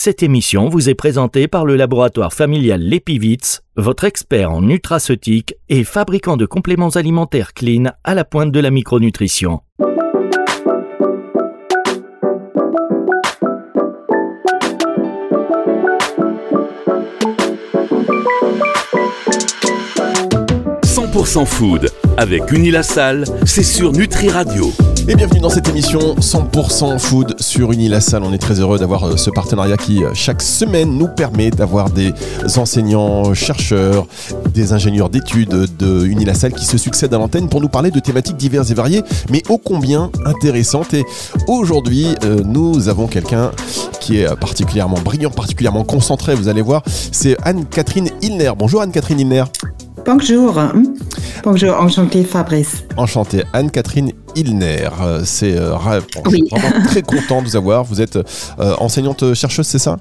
Cette émission vous est présentée par le laboratoire familial Lepivitz, votre expert en nutraceutique et fabricant de compléments alimentaires clean à la pointe de la micronutrition. Sans food avec UniLaSalle, c'est sur Nutri Radio. Et bienvenue dans cette émission 100% food sur UniLaSalle. On est très heureux d'avoir ce partenariat qui, chaque semaine, nous permet d'avoir des enseignants, chercheurs, des ingénieurs d'études de UniLaSalle qui se succèdent à l'antenne pour nous parler de thématiques diverses et variées, mais ô combien intéressantes. Et aujourd'hui, nous avons quelqu'un qui est particulièrement brillant, particulièrement concentré, vous allez voir, c'est Anne-Catherine Hillner. Bonjour Anne-Catherine Hillner. Bonjour. Bonjour, enchantée Fabrice. Enchantée Anne-Catherine Hillner. Je suis vraiment très content de vous avoir. Vous êtes enseignante chercheuse, c'est ça ?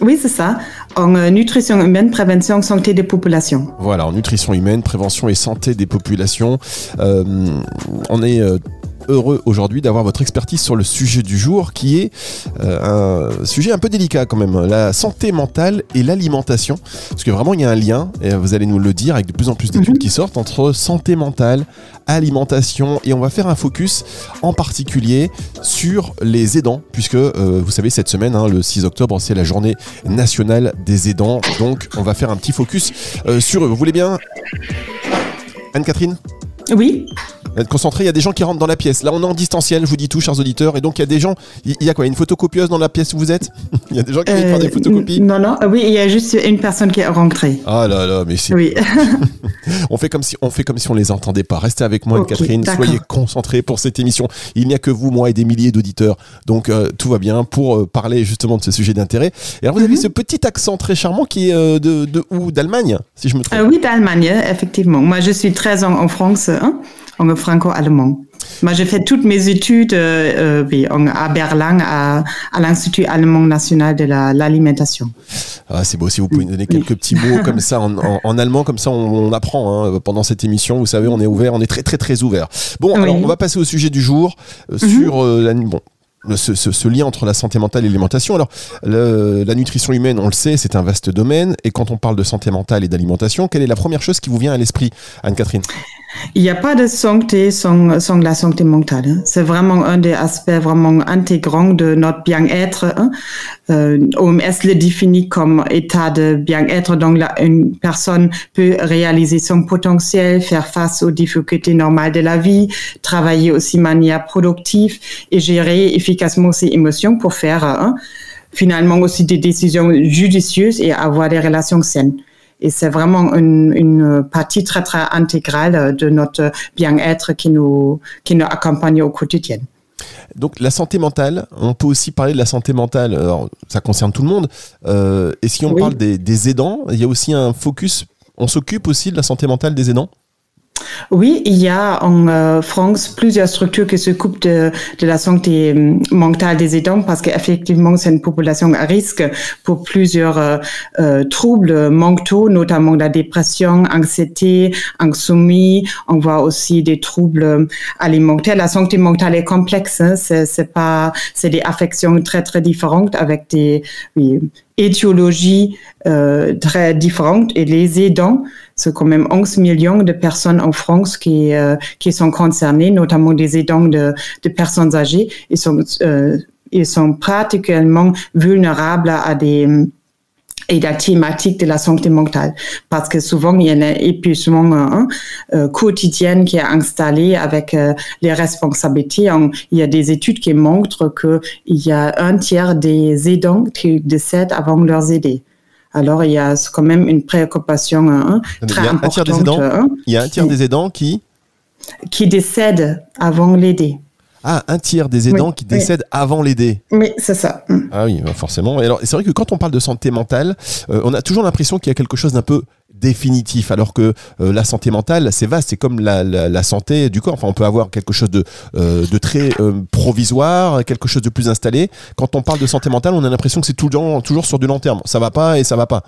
Oui, c'est ça. En nutrition humaine, prévention, santé des populations. Voilà, en nutrition humaine, prévention et santé des populations. On est heureux aujourd'hui d'avoir votre expertise sur le sujet du jour qui est un sujet un peu délicat quand même, la santé mentale et l'alimentation, parce que vraiment il y a un lien, et vous allez nous le dire avec de plus en plus d'études qui sortent, entre santé mentale, alimentation, et on va faire un focus en particulier sur les aidants, puisque vous savez cette semaine, le 6 octobre, c'est la journée nationale des aidants, donc on va faire un petit focus sur eux. Vous voulez bien, Anne-Catherine ? Oui. Être concentré, il y a des gens qui rentrent dans la pièce. Là, on est en distanciel, je vous dis tout, chers auditeurs. Et donc, il y a des gens, il y a quoi, une photocopieuse dans la pièce où vous êtes ? Il y a des gens qui viennent faire des photocopies ? Non, oui, il y a juste une personne qui est rentrée. Ah là là, mais c'est... Oui. on fait comme si on les entendait pas. Restez avec moi, Anne-Catherine, soyez concentrés pour cette émission. Il n'y a que vous, moi et des milliers d'auditeurs. Donc, tout va bien pour parler justement de ce sujet d'intérêt. Et alors, vous avez ce petit accent très charmant qui est d'Allemagne, si je me trompe. Oui, d'Allemagne, effectivement. Moi, je suis 13 ans en France, en franco-allemand. Moi, j'ai fait toutes mes études à Berlin, à l'Institut allemand national de l'alimentation. Ah, c'est beau, si vous pouvez nous donner quelques petits mots comme ça en allemand, comme ça on apprend pendant cette émission. Vous savez, on est ouvert, on est très très très ouvert. Bon, alors on va passer au sujet du jour sur ce lien entre la santé mentale et l'alimentation. Alors, la nutrition humaine, on le sait, c'est un vaste domaine. Et quand on parle de santé mentale et d'alimentation, quelle est la première chose qui vous vient à l'esprit, Anne-Catherine ? Il n'y a pas de santé sans la santé mentale. C'est vraiment un des aspects vraiment intégrants de notre bien-être. OMS le définit comme état de bien-être. Donc, une personne peut réaliser son potentiel, faire face aux difficultés normales de la vie, travailler aussi de manière productive et gérer efficacement ses émotions pour faire finalement aussi des décisions judicieuses et avoir des relations saines. Et c'est vraiment une partie très, très intégrale de notre bien-être qui nous accompagne au quotidien. Donc, la santé mentale, on peut aussi parler de la santé mentale, alors, ça concerne tout le monde. Et si on parle des aidants, il y a aussi un focus, on s'occupe aussi de la santé mentale des aidants ? Oui, il y a en France plusieurs structures qui s'occupent de la santé mentale des aidants parce qu'effectivement, c'est une population à risque pour plusieurs troubles mentaux, notamment la dépression, anxiété, insomnie. On voit aussi des troubles alimentaires. La santé mentale est complexe, hein, c'est des affections très, très différentes avec des étiologies très différentes, et les aidants, c'est quand même 11 millions de personnes en France qui sont concernées, notamment des aidants de personnes âgées. Ils sont particulièrement vulnérables à la thématique de la santé mentale, parce que souvent il y a un épuisement quotidien qui est installé avec les responsabilités. Il y a des études qui montrent que il y a un tiers des aidants qui décèdent avant leurs aidés. Alors il y a quand même une préoccupation très importante. Il y a un tiers des aidants qui décèdent avant l'aider. Ah, un tiers des aidants qui décèdent avant l'aider. Oui, c'est ça. Ah oui, forcément. Et alors, c'est vrai que quand on parle de santé mentale, on a toujours l'impression qu'il y a quelque chose d'un peu définitif, alors que la santé mentale, c'est vaste, c'est comme la santé du corps. Enfin, on peut avoir quelque chose de très provisoire, quelque chose de plus installé. Quand on parle de santé mentale, on a l'impression que c'est toujours sur du long terme. Ça va pas et ça va pas.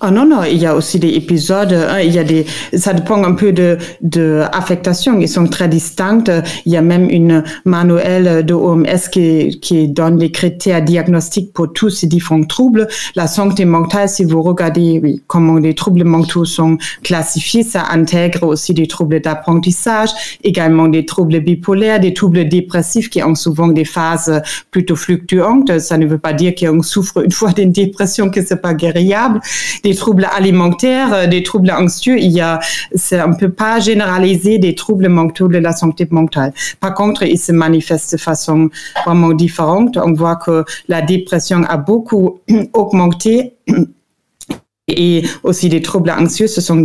Ah non, non, il y a aussi des épisodes, il y a des, ça dépend un peu de affectation, ils sont très distinctes. Il y a même une manuel de OMS qui donne les critères diagnostiques pour tous ces différents troubles. La santé mentale, si vous regardez oui, comment les troubles mentaux sont classifiés, ça intègre aussi des troubles d'apprentissage, également des troubles bipolaires, des troubles dépressifs qui ont souvent des phases plutôt fluctuantes. Ça ne veut pas dire qu'on souffre une fois d'une dépression que c'est pas guérissable. Des troubles alimentaires, des troubles anxieux, il y a, c'est un peu pas généralisé des troubles mentaux de la santé mentale. Par contre, ils se manifestent de façon vraiment différente. On voit que la dépression a beaucoup augmenté. Et aussi des troubles anxieux, ce sont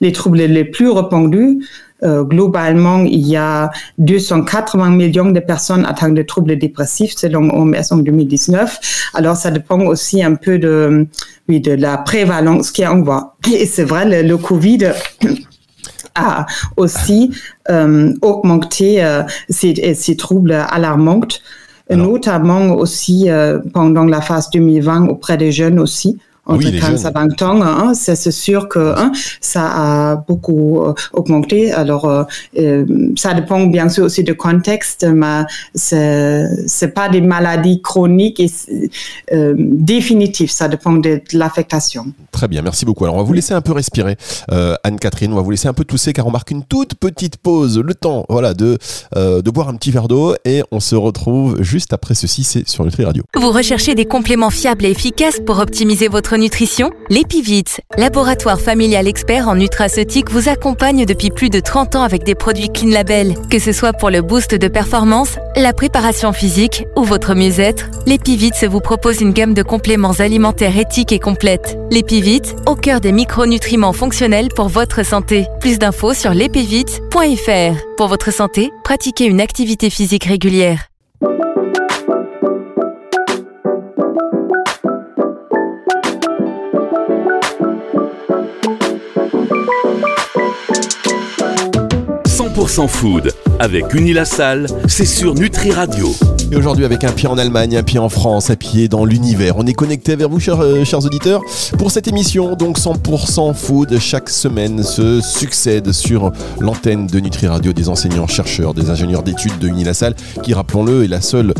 les troubles les plus répandus. Globalement, il y a 280 millions de personnes atteintes de troubles dépressifs selon l'OMS en 2019. Alors, ça dépend aussi un peu de, oui, de la prévalence qu'on voit. Et c'est vrai, le Covid a aussi augmenté ces troubles alarmants, notamment aussi pendant la phase 2020 auprès des jeunes aussi. Entre oui, 15 à 20 ans, hein, c'est sûr que hein, ça a beaucoup augmenté. Alors, ça dépend bien sûr aussi du contexte, mais c'est pas des maladies chroniques et définitives. Ça dépend de l'affectation. Très bien, merci beaucoup. Alors, on va vous laisser un peu respirer, Anne-Catherine. On va vous laisser un peu tousser car on marque une toute petite pause, le temps, voilà, de boire un petit verre d'eau et on se retrouve juste après ceci. C'est sur Nutri Radio. Vous recherchez des compléments fiables et efficaces pour optimiser votre nutrition ? Lepivitz, laboratoire familial expert en nutraceutique, vous accompagne depuis plus de 30 ans avec des produits Clean Label. Que ce soit pour le boost de performance, la préparation physique ou votre mieux-être, Lepivitz vous propose une gamme de compléments alimentaires éthiques et complètes. Lepivitz, au cœur des micronutriments fonctionnels pour votre santé. Plus d'infos sur lepivitz.fr. Pour votre santé, pratiquez une activité physique régulière. Sans food avec UniLaSalle, c'est sur Nutri Radio. Et aujourd'hui, avec un pied en Allemagne, un pied en France, un pied dans l'univers, on est connecté vers vous, chers auditeurs, pour cette émission. Donc 100% food, chaque semaine se succèdent sur l'antenne de Nutri Radio des enseignants, chercheurs, des ingénieurs d'études de UniLaSalle, qui, rappelons-le, est la seule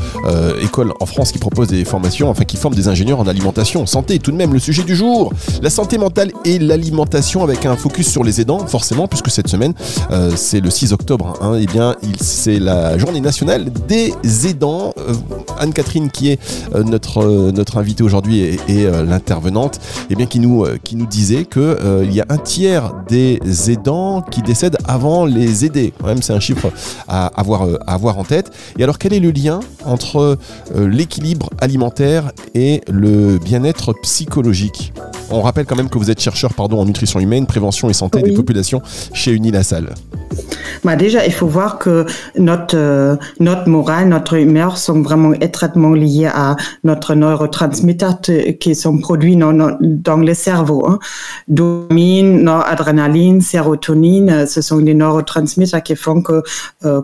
école en France qui propose des formations, enfin qui forme des ingénieurs en alimentation, santé. Tout de même, le sujet du jour, la santé mentale et l'alimentation, avec un focus sur les aidants, forcément, puisque cette semaine, c'est le 6 octobre, hein, et bien, c'est la journée nationale des aidants. Anne-Catherine, qui est notre invitée aujourd'hui et l'intervenante, eh bien, qui nous disait qu'il y a un tiers des aidants qui décèdent avant les aidés. Quand même, c'est un chiffre à avoir en tête. Et alors, quel est le lien entre l'équilibre alimentaire et le bien-être psychologique ? On rappelle quand même que vous êtes chercheur en nutrition humaine, prévention et santé des populations chez UniLaSalle. Bah déjà, il faut voir que notre morale, notre humeur sont vraiment étroitement liées à notre neurotransmetteurs qui sont produits dans le cerveau. Hein. Dopamine, noradrénaline, sérotonine, ce sont des neurotransmetteurs qui font que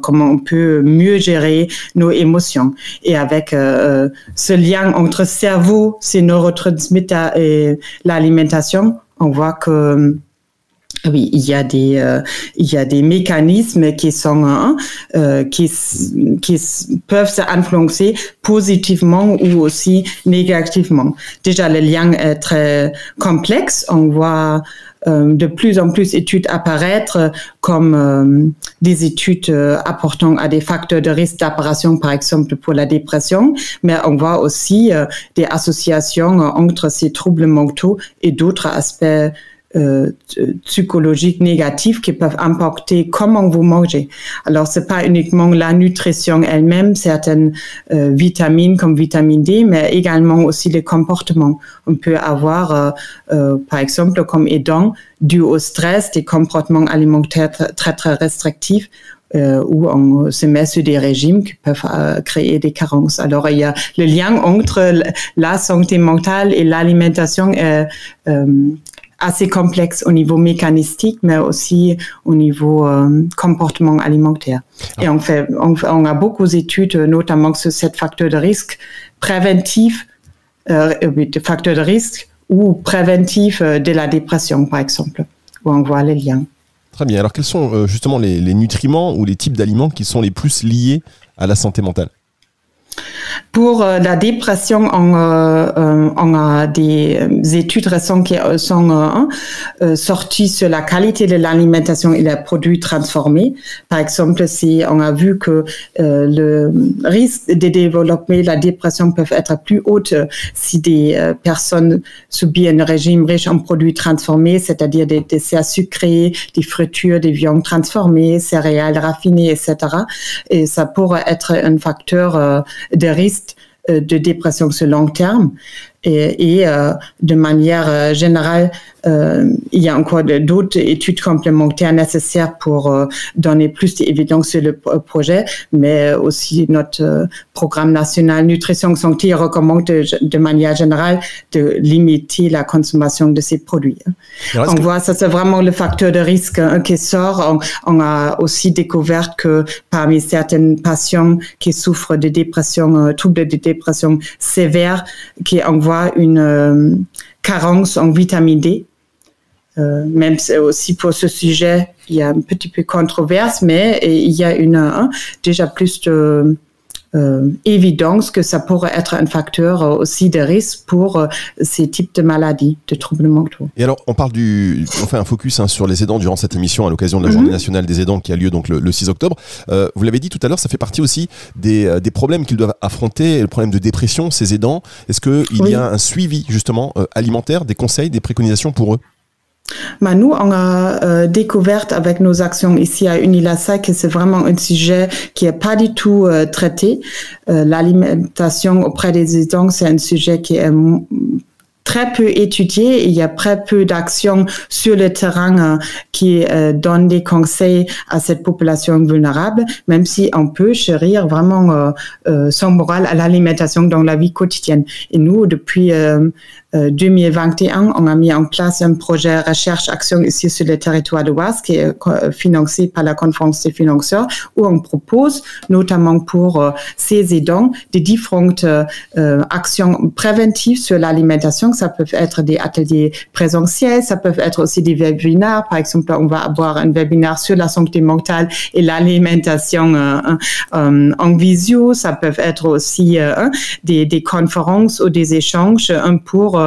comment on peut mieux gérer nos émotions. Et avec ce lien entre cerveau, ces neurotransmetteurs et l'alimentation, on voit que oui, il y a des mécanismes qui sont qui peuvent s'influencer positivement ou aussi négativement. Déjà, le lien est très complexe. On voit de plus en plus d'études apparaître comme des études apportant à des facteurs de risque d'apparition, par exemple pour la dépression, mais on voit aussi des associations entre ces troubles mentaux et d'autres aspects psychologiques négatifs qui peuvent impacter comment vous mangez. Alors, c'est pas uniquement la nutrition elle-même, certaines vitamines comme vitamine D, mais également aussi les comportements. On peut avoir, par exemple, comme aidant, dû au stress, des comportements alimentaires très, très restrictifs, où on se met sur des régimes qui peuvent créer des carences. Alors, il y a le lien entre la santé mentale et l'alimentation assez complexe au niveau mécanistique, mais aussi au niveau comportement alimentaire. Et on a beaucoup d'études, notamment sur ces facteurs de risque préventifs, de facteurs de risque ou préventive de la dépression, par exemple, où on voit les liens. Très bien. Alors, quels sont justement les nutriments ou les types d'aliments qui sont les plus liés à la santé mentale ? Pour la dépression, on a des études récentes qui sont sorties sur la qualité de l'alimentation et les produits transformés. Par exemple, on a vu que le risque de développer la dépression peut être plus haut si des personnes subissent un régime riche en produits transformés, c'est-à-dire des desserts sucrés, des fritures, des viandes transformées, céréales raffinées, etc. Et ça pourrait être un facteur de risque de dépression sur long terme et de manière générale, il y a encore d'autres études complémentaires nécessaires pour donner plus d'évidence sur le projet, mais aussi notre programme national Nutrition Santé recommande de manière générale de limiter la consommation de ces produits. On voit ça, c'est vraiment le facteur de risque qui sort. On a aussi découvert que parmi certaines patients qui souffrent de dépression, troubles de dépression sévères, on voit une carence en vitamine D. Même aussi pour ce sujet, il y a un petit peu de controverse, mais il y a déjà plus d'évidence que ça pourrait être un facteur aussi de risque pour ces types de maladies, de troubles mentaux. Et alors, on fait un focus sur les aidants durant cette émission à l'occasion de la Journée nationale des aidants qui a lieu donc le 6 octobre. Vous l'avez dit tout à l'heure, ça fait partie aussi des problèmes qu'ils doivent affronter, le problème de dépression, ces aidants. Est-ce qu'il y a un suivi justement alimentaire, des conseils, des préconisations pour eux ? Mais nous, on a découvert avec nos actions ici à UniLaSalle que c'est vraiment un sujet qui n'est pas du tout traité. L'alimentation auprès des aidants, c'est un sujet qui est très peu étudié. Il y a très peu d'actions sur le terrain qui donnent des conseils à cette population vulnérable, même si on peut chérir vraiment son moral à l'alimentation dans la vie quotidienne. Et nous, depuis 2021, on a mis en place un projet recherche-action ici sur le territoire de l'Oise qui est financé par la conférence des financeurs où on propose notamment pour ces aidants des différentes actions préventives sur l'alimentation. Ça peut être des ateliers présentiels, ça peut être aussi des webinaires. Par exemple, on va avoir un webinaire sur la santé mentale et l'alimentation en visio. Ça peut être aussi des conférences ou des échanges pour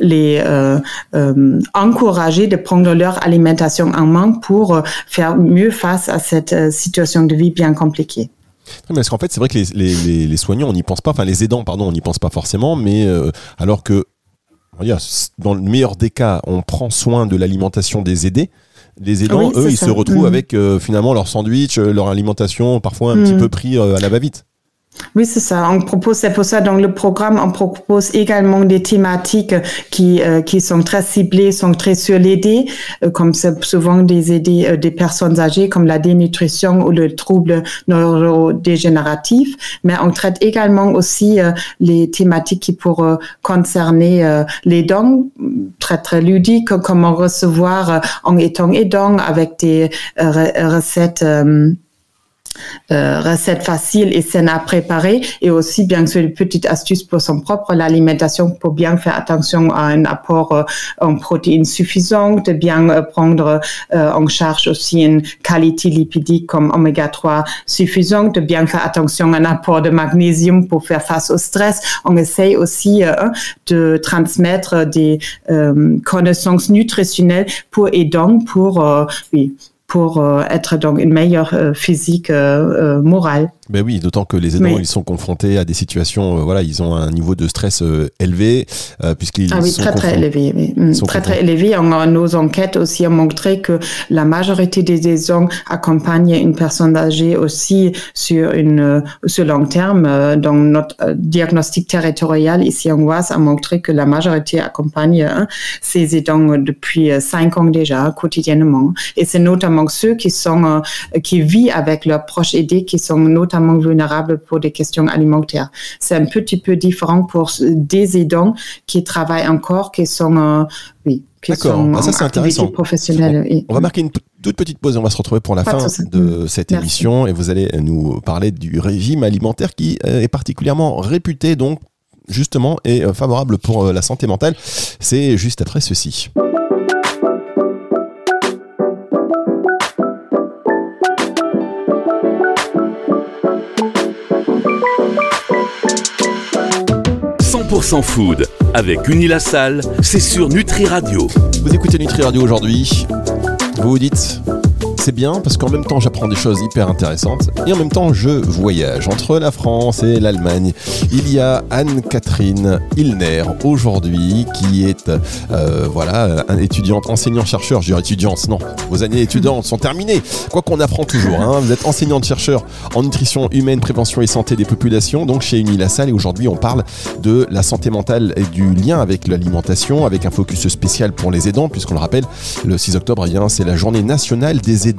les encourager de prendre leur alimentation en main pour faire mieux face à cette situation de vie bien compliquée. Mais parce qu'en fait, c'est vrai que les soignants, on n'y pense pas, enfin les aidants, pardon, on n'y pense pas forcément, mais alors que, dans le meilleur des cas, on prend soin de l'alimentation des aidés. Les aidants, eux, ils se retrouvent avec finalement leur sandwich, leur alimentation, parfois un petit peu pris à la va-vite. Oui, c'est ça. C'est pour ça, dans le programme, on propose également des thématiques qui sont très ciblées, sont très sur l'aidé, comme c'est souvent des personnes âgées, comme la dénutrition ou le trouble neurodégénératif. Mais on traite également aussi les thématiques qui pourraient concerner les dons, très, très ludiques, comment recevoir en étant aidant avec des recettes recettes faciles et saines à préparer et aussi bien sûr des petites astuces pour son propre l'alimentation pour bien faire attention à un apport en protéines suffisantes, de bien prendre en charge aussi une qualité lipidique comme oméga 3 suffisante, de bien faire attention à un apport de magnésium pour faire face au stress. On essaye aussi de transmettre des connaissances nutritionnelles pour aidants pour être dans une meilleure physique morale. Ben oui, d'autant que les aidants, ils sont confrontés à des situations, ils ont un niveau de stress élevé, puisqu'ils sont très, très élevé, très, très élevé. Nos enquêtes aussi ont montré que la majorité des aidants accompagnent une personne âgée aussi sur long terme. Dans notre diagnostic territorial ici en Oise, a montré que la majorité accompagne ces aidants depuis 5 ans déjà, quotidiennement. Et c'est notamment ceux qui vivent avec leurs proches aidés, qui sont notamment vulnérables pour des questions alimentaires. C'est un petit peu différent pour des aidants qui travaillent encore, qui sont en activité professionnelle. On va marquer une toute petite pause et on va se retrouver pour la fin de cette émission et vous allez nous parler du régime alimentaire qui est particulièrement réputé donc justement est favorable pour la santé mentale. C'est juste après ceci. Pour Sans Food avec UniLaSalle, c'est sur Nutri Radio. Vous écoutez Nutri Radio aujourd'hui, vous vous dites c'est bien parce qu'en même temps j'apprends des choses hyper intéressantes et en même temps je voyage entre la France et l'Allemagne. Il y a Anne-Catherine Hillner aujourd'hui qui est étudiante, enseignante-chercheur, je dirais étudiante, non, vos années étudiantes sont terminées, quoi qu'on apprend toujours, hein. Vous êtes enseignante-chercheur en nutrition humaine, prévention et santé des populations, donc chez UniLaSalle, et aujourd'hui on parle de la santé mentale et du lien avec l'alimentation, avec un focus spécial pour les aidants, puisqu'on le rappelle, le 6 octobre, eh bien, c'est la journée nationale des aidants.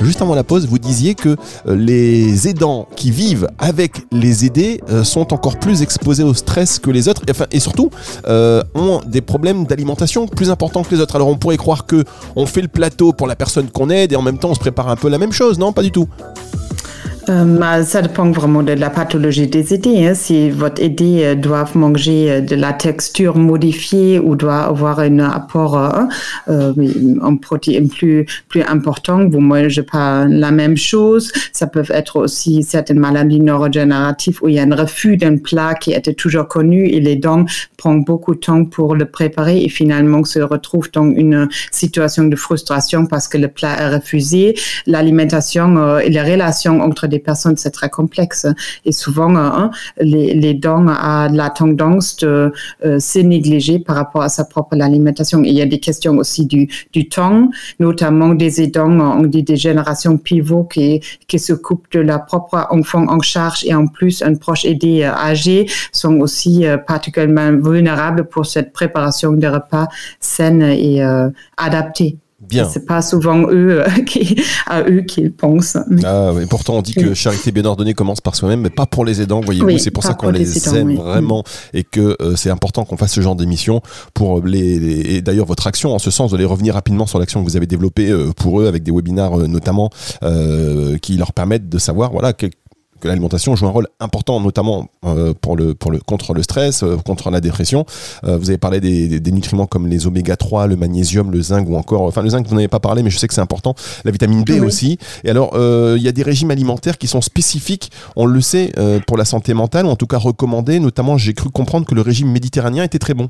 Juste avant la pause, vous disiez que les aidants qui vivent avec les aidés sont encore plus exposés au stress que les autres et surtout ont des problèmes d'alimentation plus importants que les autres. Alors on pourrait croire que on fait le plateau pour la personne qu'on aide et en même temps on se prépare un peu la même chose, non? Pas du tout. Ça dépend vraiment de la pathologie des aidés. Hein. Si votre aidé doit manger de la texture modifiée ou doit avoir un apport en protéines plus important, vous mangez pas la même chose. Ça peut être aussi certaines maladies neurodégénératives où il y a un refus d'un plat qui était toujours connu et les dents prennent beaucoup de temps pour le préparer et finalement se retrouvent dans une situation de frustration parce que le plat est refusé. L'alimentation et les relations entre des personnes, c'est très complexe. Et souvent, les dents ont la tendance de se négliger par rapport à sa propre alimentation. Et il y a des questions aussi du temps, notamment des aidants, on dit des générations pivots qui s'occupent de leur propre enfant en charge et en plus un proche aidé âgé sont aussi particulièrement vulnérables pour cette préparation de repas saine et adaptée. Bien. C'est pas souvent eux qui pensent. Ah, et pourtant on dit que charité bien ordonnée commence par soi-même, mais pas pour les aidants, voyez-vous. Oui, c'est pour ça qu'on les aime vraiment et que c'est important qu'on fasse ce genre d'émission pour et d'ailleurs votre action en ce sens, vous allez revenir rapidement sur l'action que vous avez développée pour eux avec des webinars notamment qui leur permettent de savoir que l'alimentation joue un rôle important, notamment contre le stress, contre la dépression. Vous avez parlé des nutriments comme les oméga-3, le magnésium, le zinc ou encore... Enfin, le zinc, vous n'en avez pas parlé, mais je sais que c'est important. La vitamine B aussi. Et alors, il y a des régimes alimentaires qui sont spécifiques, on le sait, pour la santé mentale, ou en tout cas recommandés. Notamment, j'ai cru comprendre que le régime méditerranéen était très bon.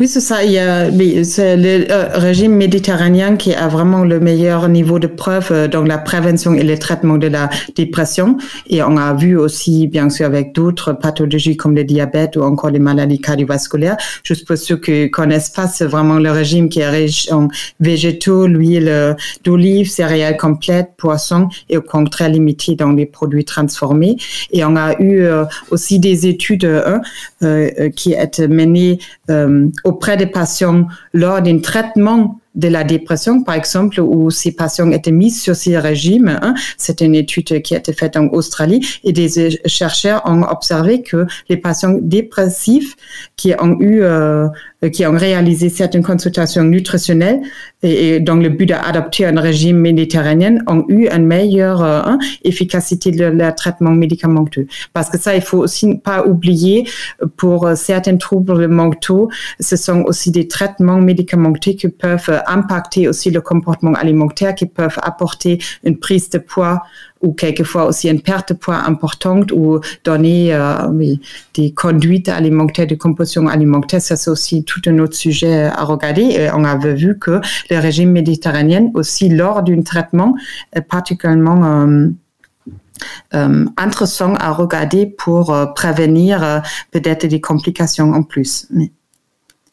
Oui, c'est ça. C'est le régime méditerranéen qui a vraiment le meilleur niveau de preuve dans la prévention et le traitement de la dépression. Et on a vu aussi, bien sûr, avec d'autres pathologies comme le diabète ou encore les maladies cardiovasculaires. Juste pour ceux qui ne connaissent pas, c'est vraiment le régime qui est riche en végétaux, l'huile d'olive, céréales complètes, poissons et au contraire limité dans les produits transformés. Et on a eu aussi des études qui étaient menées auprès des patients lors d'un traitement de la dépression, par exemple, où ces patients étaient mis sur ces régimes. C'était une étude qui a été faite en Australie et des chercheurs ont observé que les patients dépressifs qui ont réalisé certaines consultations nutritionnelles et dans le but d'adopter un régime méditerranéen ont eu une meilleure efficacité de leur traitement médicamenteux. Parce que ça, il faut aussi pas oublier, pour certains troubles mentaux, ce sont aussi des traitements médicamenteux qui peuvent impacter aussi le comportement alimentaire, qui peuvent apporter une prise de poids ou quelquefois aussi une perte de poids importante ou donner des conduites alimentaires, des compulsions alimentaires. Ça, c'est aussi tout un autre sujet à regarder. Et on avait vu que le régime méditerranéen aussi, lors d'un traitement, est particulièrement intéressant à regarder pour prévenir peut-être des complications en plus.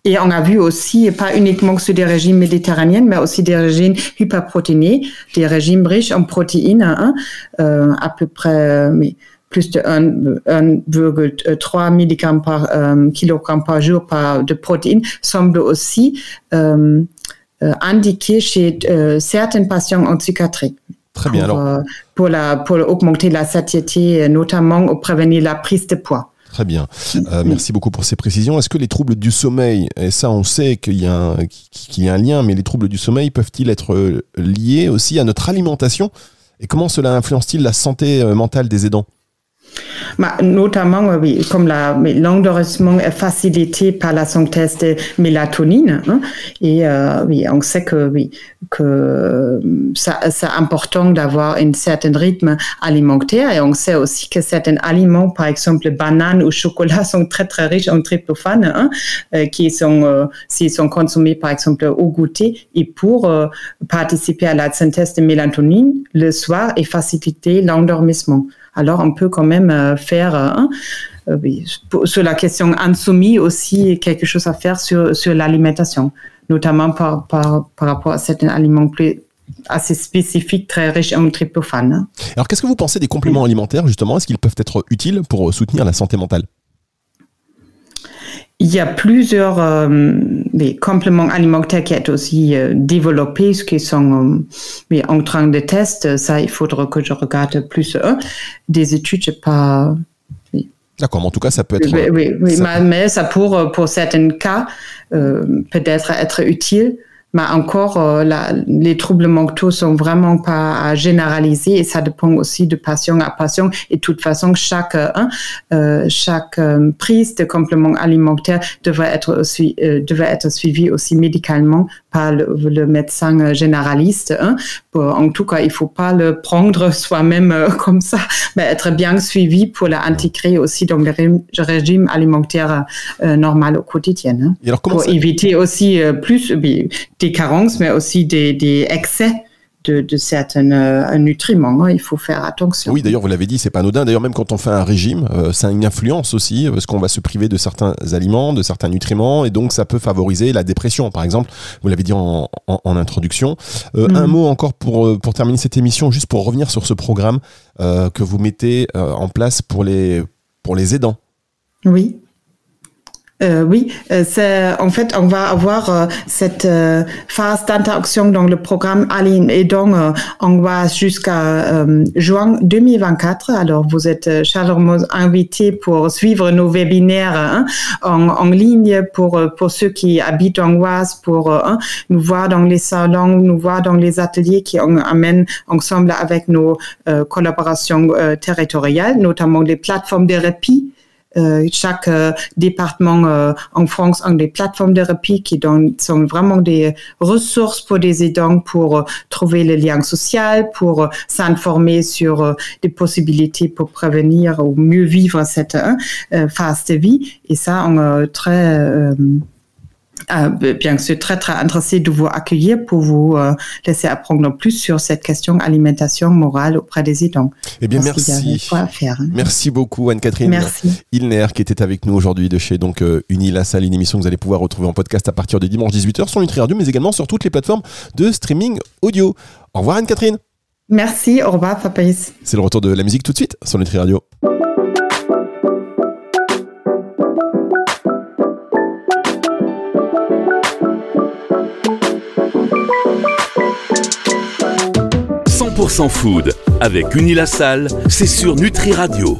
Et on a vu aussi, pas uniquement sur des régimes méditerranéens, mais aussi des régimes hyperprotéinés, des régimes riches en protéines, à peu près plus de 1,3 mg par kilogramme par jour de protéines, semble aussi indiqué chez certains patients en psychiatrie. Très bien. Alors, pour augmenter la satiété, notamment pour prévenir la prise de poids. Très bien. Merci beaucoup pour ces précisions. Est-ce que les troubles du sommeil, et ça on sait qu'il y a un lien, mais les troubles du sommeil peuvent-ils être liés aussi à notre alimentation? Et comment cela influence-t-il la santé mentale des aidants? Notamment, oui, comme l'endormissement est facilité par la synthèse de mélatonine, hein, et oui, on sait que oui, que ça, c'est important d'avoir un certain rythme alimentaire, et on sait aussi que certains aliments, par exemple bananes ou chocolat, sont très très riches en tryptophane, hein, qui sont s'ils sont consommés par exemple au goûter, et pour participer à la synthèse de mélatonine le soir et faciliter l'endormissement. Alors, on peut quand même faire, hein, sur la question insomnie aussi, quelque chose à faire sur l'alimentation, notamment par rapport à certains aliments plus assez spécifiques, très riches en tryptophane. Hein. Alors, qu'est-ce que vous pensez des compléments alimentaires, justement ? Est-ce qu'ils peuvent être utiles pour soutenir la santé mentale ? Il y a plusieurs compléments alimentaires qui sont aussi développés, qui sont en train de tester. Ça, il faudra que je regarde plus des études, je sais pas. D'accord, mais en tout cas, ça peut être... Mais ça pour certains cas peut-être être utile. Mais encore, les troubles mentaux sont vraiment pas à généraliser, et ça dépend aussi de patient à patient. Et de toute façon, chaque prise de complément alimentaire devrait être suivie aussi médicalement par le médecin généraliste. Hein. En tout cas, il faut pas le prendre soi-même comme ça, mais être bien suivi pour l'intégrer aussi dans le régime alimentaire normal au quotidien. Hein. Et alors, pour éviter aussi plus... des carences, mais aussi des excès de certains nutriments. Hein. Il faut faire attention. Oui, d'ailleurs, vous l'avez dit, c'est pas anodin. D'ailleurs, même quand on fait un régime, ça a une influence aussi, parce qu'on va se priver de certains aliments, de certains nutriments, et donc ça peut favoriser la dépression, par exemple. Vous l'avez dit en introduction. Un mot encore pour terminer cette émission, juste pour revenir sur ce programme que vous mettez en place pour les aidants. Oui. En fait, on va avoir cette phase d'interaction dans le programme Aline, et donc on va jusqu'à juin 2024. Alors, vous êtes chaleureusement invités pour suivre nos webinaires, hein, en ligne pour ceux qui habitent en Oise, pour nous voir dans les salons, nous voir dans les ateliers qui on amène ensemble avec nos collaborations territoriales, notamment les plateformes de répit. Chaque département en France a des plateformes de répit qui sont vraiment des ressources pour des aidants, pour trouver le lien social, pour s'informer sur des possibilités pour prévenir ou mieux vivre cette phase de vie. Et ça, on est très... bien sûr, très, très intéressé de vous accueillir pour vous laisser apprendre plus sur cette question alimentation morale auprès des aidants. Eh bien, merci. Merci beaucoup, Anne-Catherine Hillner, qui était avec nous aujourd'hui de chez UniLaSalle, une émission que vous allez pouvoir retrouver en podcast à partir de dimanche 18h sur Nutri Radio, mais également sur toutes les plateformes de streaming audio. Au revoir, Anne-Catherine. Merci, au revoir, Fabrice. C'est le retour de la musique tout de suite sur Nutri Radio. Pour Sans Food, avec UniLaSalle, c'est sur Nutri Radio.